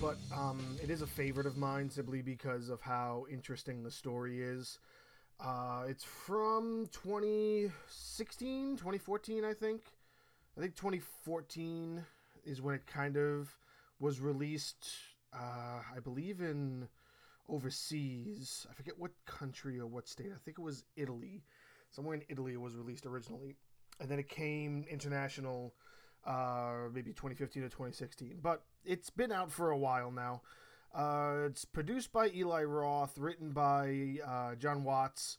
but it is a favorite of mine simply because of how interesting the story is. It's from 2016, 2014, I think. I think 2014 is when it kind of was released, I believe, in overseas. I forget what country or what state. I think it was Italy. Somewhere in Italy it was released originally. And then it came international, maybe 2015 or 2016. But it's been out for a while now. It's produced by Eli Roth, written by John Watts,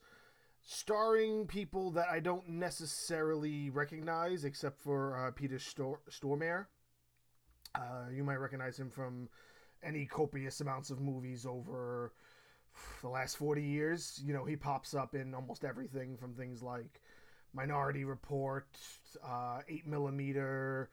starring people that I don't necessarily recognize, except for Peter Stormare. You might recognize him from any copious amounts of movies over the last 40 years. You know, he pops up in almost everything, from things like Minority Report, 8mm,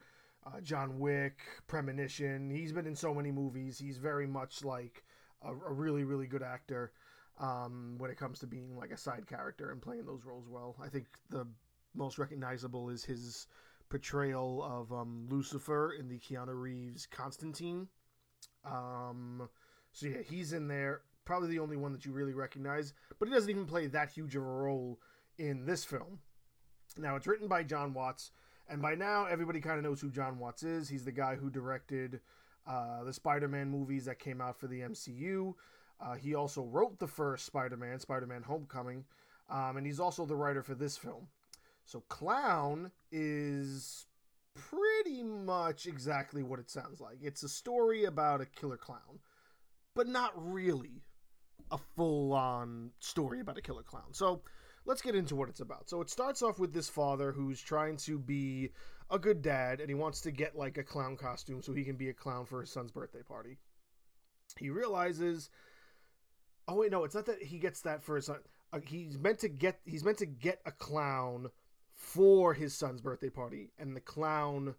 John Wick, Premonition. He's been in so many movies. He's very much like a really, really good actor when it comes to being like a side character and playing those roles well. I think the most recognizable is his portrayal of Lucifer in the Keanu Reeves Constantine. So yeah, he's in there. Probably the only one that you really recognize, but he doesn't even play that huge of a role in this film. Now, it's written by John Watts, and by now everybody kind of knows who John Watts is. He's the guy who directed the Spider-Man movies that came out for the MCU. He also wrote the first Spider-Man, Spider-Man Homecoming, and he's also the writer for this film. So Clown is pretty much exactly what it sounds like. It's a story about a killer clown, but not really a full-on story about a killer clown. So let's get into what it's about. So it starts off with this father who's trying to be a good dad, and he wants to get like a clown costume so he can be a clown for his son's birthday party. He realizes, oh wait, no, it's not that he gets that for his son. He's meant to get a clown for his son's birthday party, and the clown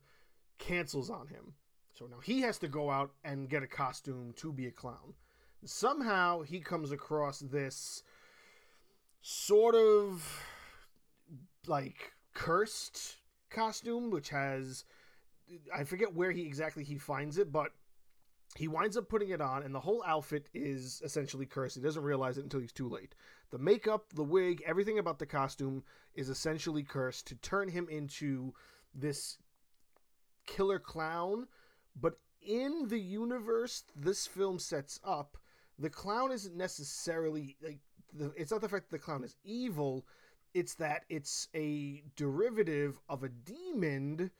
cancels on him. So now he has to go out and get a costume to be a clown. Somehow he comes across this sort of like cursed costume, which has, I forget where he finds it, but he winds up putting it on, and the whole outfit is essentially cursed. He doesn't realize it until he's too late. The makeup, the wig, everything about the costume is essentially cursed to turn him into this killer clown. But in the universe this film sets up, the clown isn't necessarily like, it's not the fact that the clown is evil, it's that it's a derivative of a demon,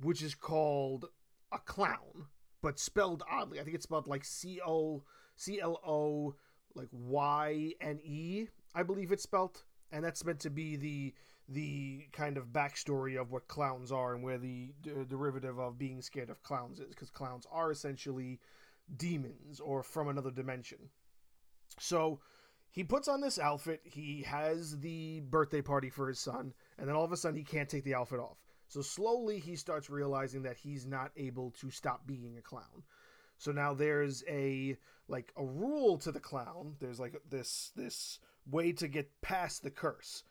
which is called a clown, but spelled oddly. I think it's spelled like C-O-C-L-O, like Y-N-E, I believe it's spelled. And that's meant to be the kind of backstory of what clowns are and where the derivative of being scared of clowns is, because clowns are essentially demons or from another dimension. So he puts on this outfit, he has the birthday party for his son, and then all of a sudden he can't take the outfit off. So slowly he starts realizing that he's not able to stop being a clown. So now there's a rule to the clown. There's like this way to get past the curse.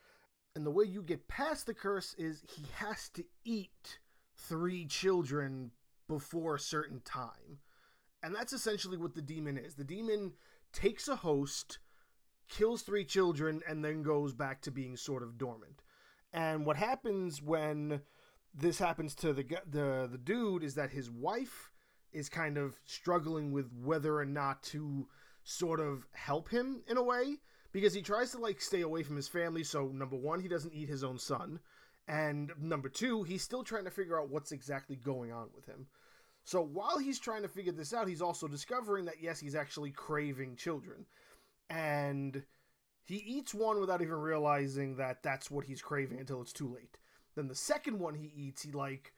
And the way you get past the curse is he has to eat 3 children before a certain time. And that's essentially what the demon is. The demon takes a host, kills 3 children, and then goes back to being sort of dormant. And what happens when this happens to the dude is that his wife is kind of struggling with whether or not to sort of help him in a way, because he tries to like stay away from his family. So number 1, he doesn't eat his own son. And number 2, he's still trying to figure out what's exactly going on with him. So while he's trying to figure this out, he's also discovering that yes, he's actually craving children, and he eats one without even realizing that that's what he's craving until it's too late. Then the second one he eats, he like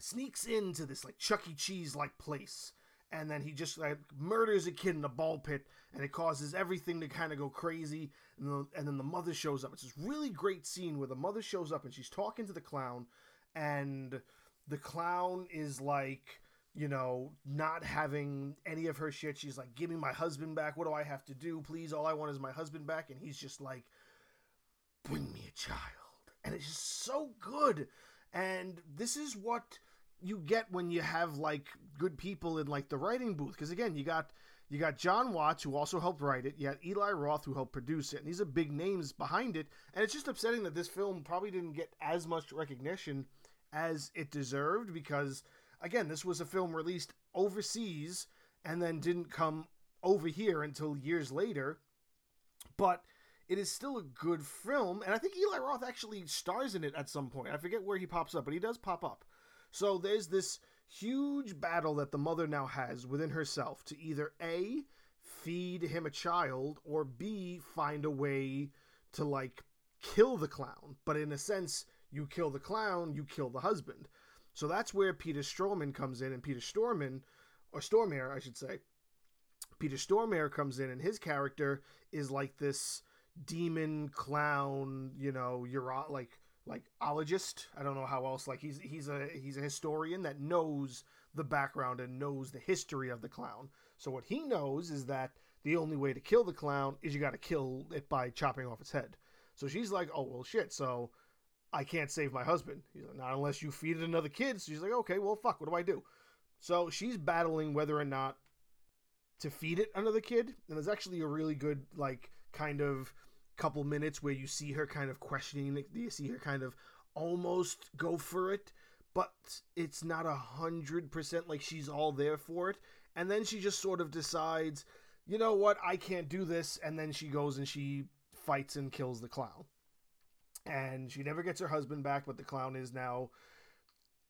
sneaks into this like Chuck E. Cheese like place, and then he just like murders a kid in a ball pit, and it causes everything to kind of go crazy. And then the mother shows up. It's this really great scene where the mother shows up and she's talking to the clown, and the clown is like, you know, not having any of her shit. She's like, give me my husband back. What do I have to do? Please, all I want is my husband back. And he's just like, bring me a child. And it's just so good. And this is what you get when you have like good people in like the writing booth. Because again, you got John Watts, who also helped write it. You had Eli Roth, who helped produce it. And these are big names behind it. And it's just upsetting that this film probably didn't get as much recognition as it deserved. Because again, this was a film released overseas and then didn't come over here until years later. But it is still a good film. And I think Eli Roth actually stars in it at some point. I forget where he pops up, but he does pop up. So there's this huge battle that the mother now has within herself to either A, feed him a child, or B, find a way to, like, kill the clown. But in a sense, you kill the clown, you kill the husband. So that's where Peter Stormare comes in, and Peter Stormare comes in, and his character is like this demon clown, you know, like ologist. I don't know how else. Like he's a historian that knows the background and knows the history of the clown. So what he knows is that the only way to kill the clown is you got to kill it by chopping off its head. So she's like, oh well, shit. So I can't save my husband. He's like, not unless you feed it another kid. So she's like, okay, well, fuck. What do I do? So she's battling whether or not to feed it another kid. And there's actually a really good like kind of couple minutes where you see her kind of questioning, you see her kind of almost go for it, but it's not 100% like she's all there for it. And then she just sort of decides, you know what, I can't do this. And then she goes and she fights and kills the clown. And she never gets her husband back, but the clown is now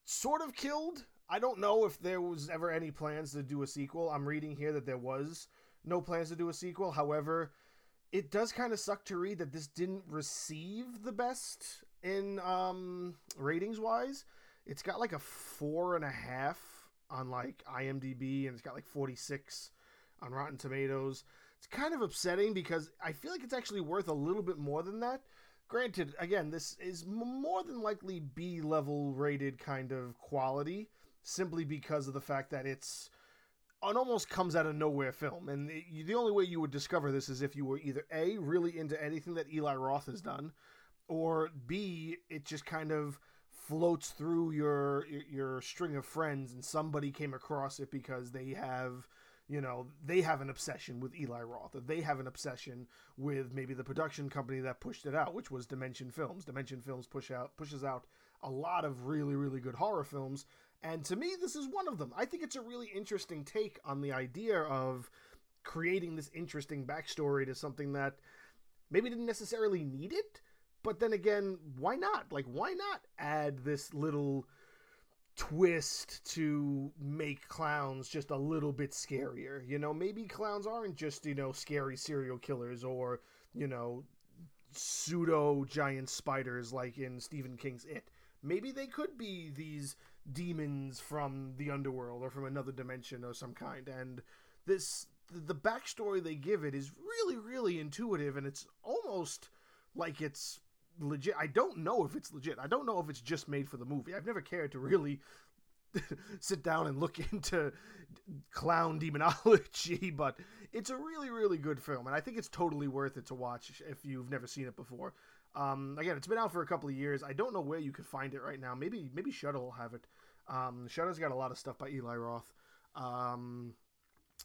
sort of killed. I don't know if there was ever any plans to do a sequel. I'm reading here that there was no plans to do a sequel. However, it does kind of suck to read that this didn't receive the best in ratings-wise. It's got like a 4.5 on like IMDb, and it's got like 46 on Rotten Tomatoes. It's kind of upsetting because I feel like it's actually worth a little bit more than that. Granted, again, this is more than likely B-level rated kind of quality, simply because of the fact that it's an almost comes out of nowhere film. And the only way you would discover this is if you were either A, really into anything that Eli Roth has done, or B, it just kind of floats through your string of friends and somebody came across it because they have an obsession with Eli Roth, or they have an obsession with maybe the production company that pushed it out, which was Dimension Films. Dimension Films pushes out a lot of really, really good horror films. And to me, this is one of them. I think it's a really interesting take on the idea of creating this interesting backstory to something that maybe didn't necessarily need it. But then again, why not? Like, why not add this little twist to make clowns just a little bit scarier? You know, maybe clowns aren't just, you know, scary serial killers or, you know, pseudo giant spiders like in Stephen King's It. Maybe they could be these demons from the underworld or from another dimension or some kind. And the backstory they give it is really, really intuitive, and it's almost like it's legit. I don't know if it's legit. I don't know if it's just made for the movie. I've never cared to really sit down and look into clown demonology, but it's a really, really good film, and I think it's totally worth it to watch if you've never seen it before. Again, it's been out for a couple of years. I don't know where you could find it right now. Maybe Shudder will have it. Shudder's got a lot of stuff by Eli Roth,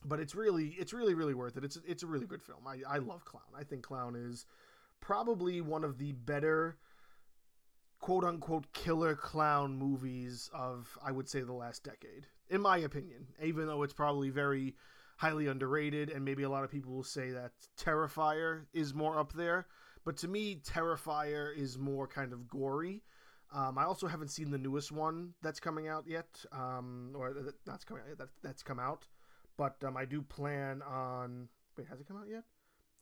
but it's really worth it. It's a really good film. I love Clown. I think Clown is probably one of the better quote-unquote killer clown movies of, I would say, the last decade, in my opinion, even though it's probably very highly underrated, and maybe a lot of people will say that Terrifier is more up there, but to me, Terrifier is more kind of gory. I also haven't seen the newest one that's coming out yet, that's come out, but I do plan on, wait, has it come out yet?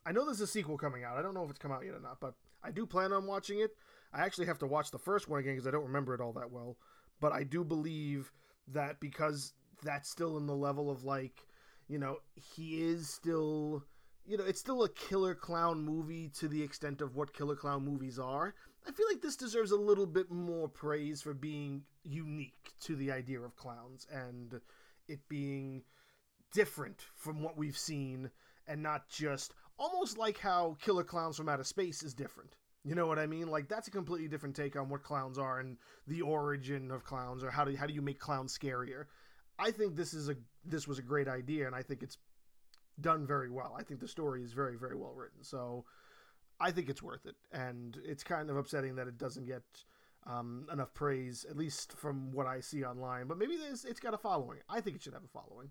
I know there's a sequel coming out. I don't know if it's come out yet or not, but I do plan on watching it. I actually have to watch the first one again because I don't remember it all that well. But I do believe that because that's still in the level of like, you know, he is still, you know, it's still a killer clown movie to the extent of what killer clown movies are. I feel like this deserves a little bit more praise for being unique to the idea of clowns and it being different from what we've seen, and not just almost like how Killer Klowns from Outer Space is different. You know what I mean? Like, that's a completely different take on what clowns are and the origin of clowns, or how do you make clowns scarier. I think this was a great idea, and I think it's done very well. I think the story is very, very well written, so I think it's worth it. And it's kind of upsetting that it doesn't get enough praise, at least from what I see online. But maybe it's got a following. I think it should have a following.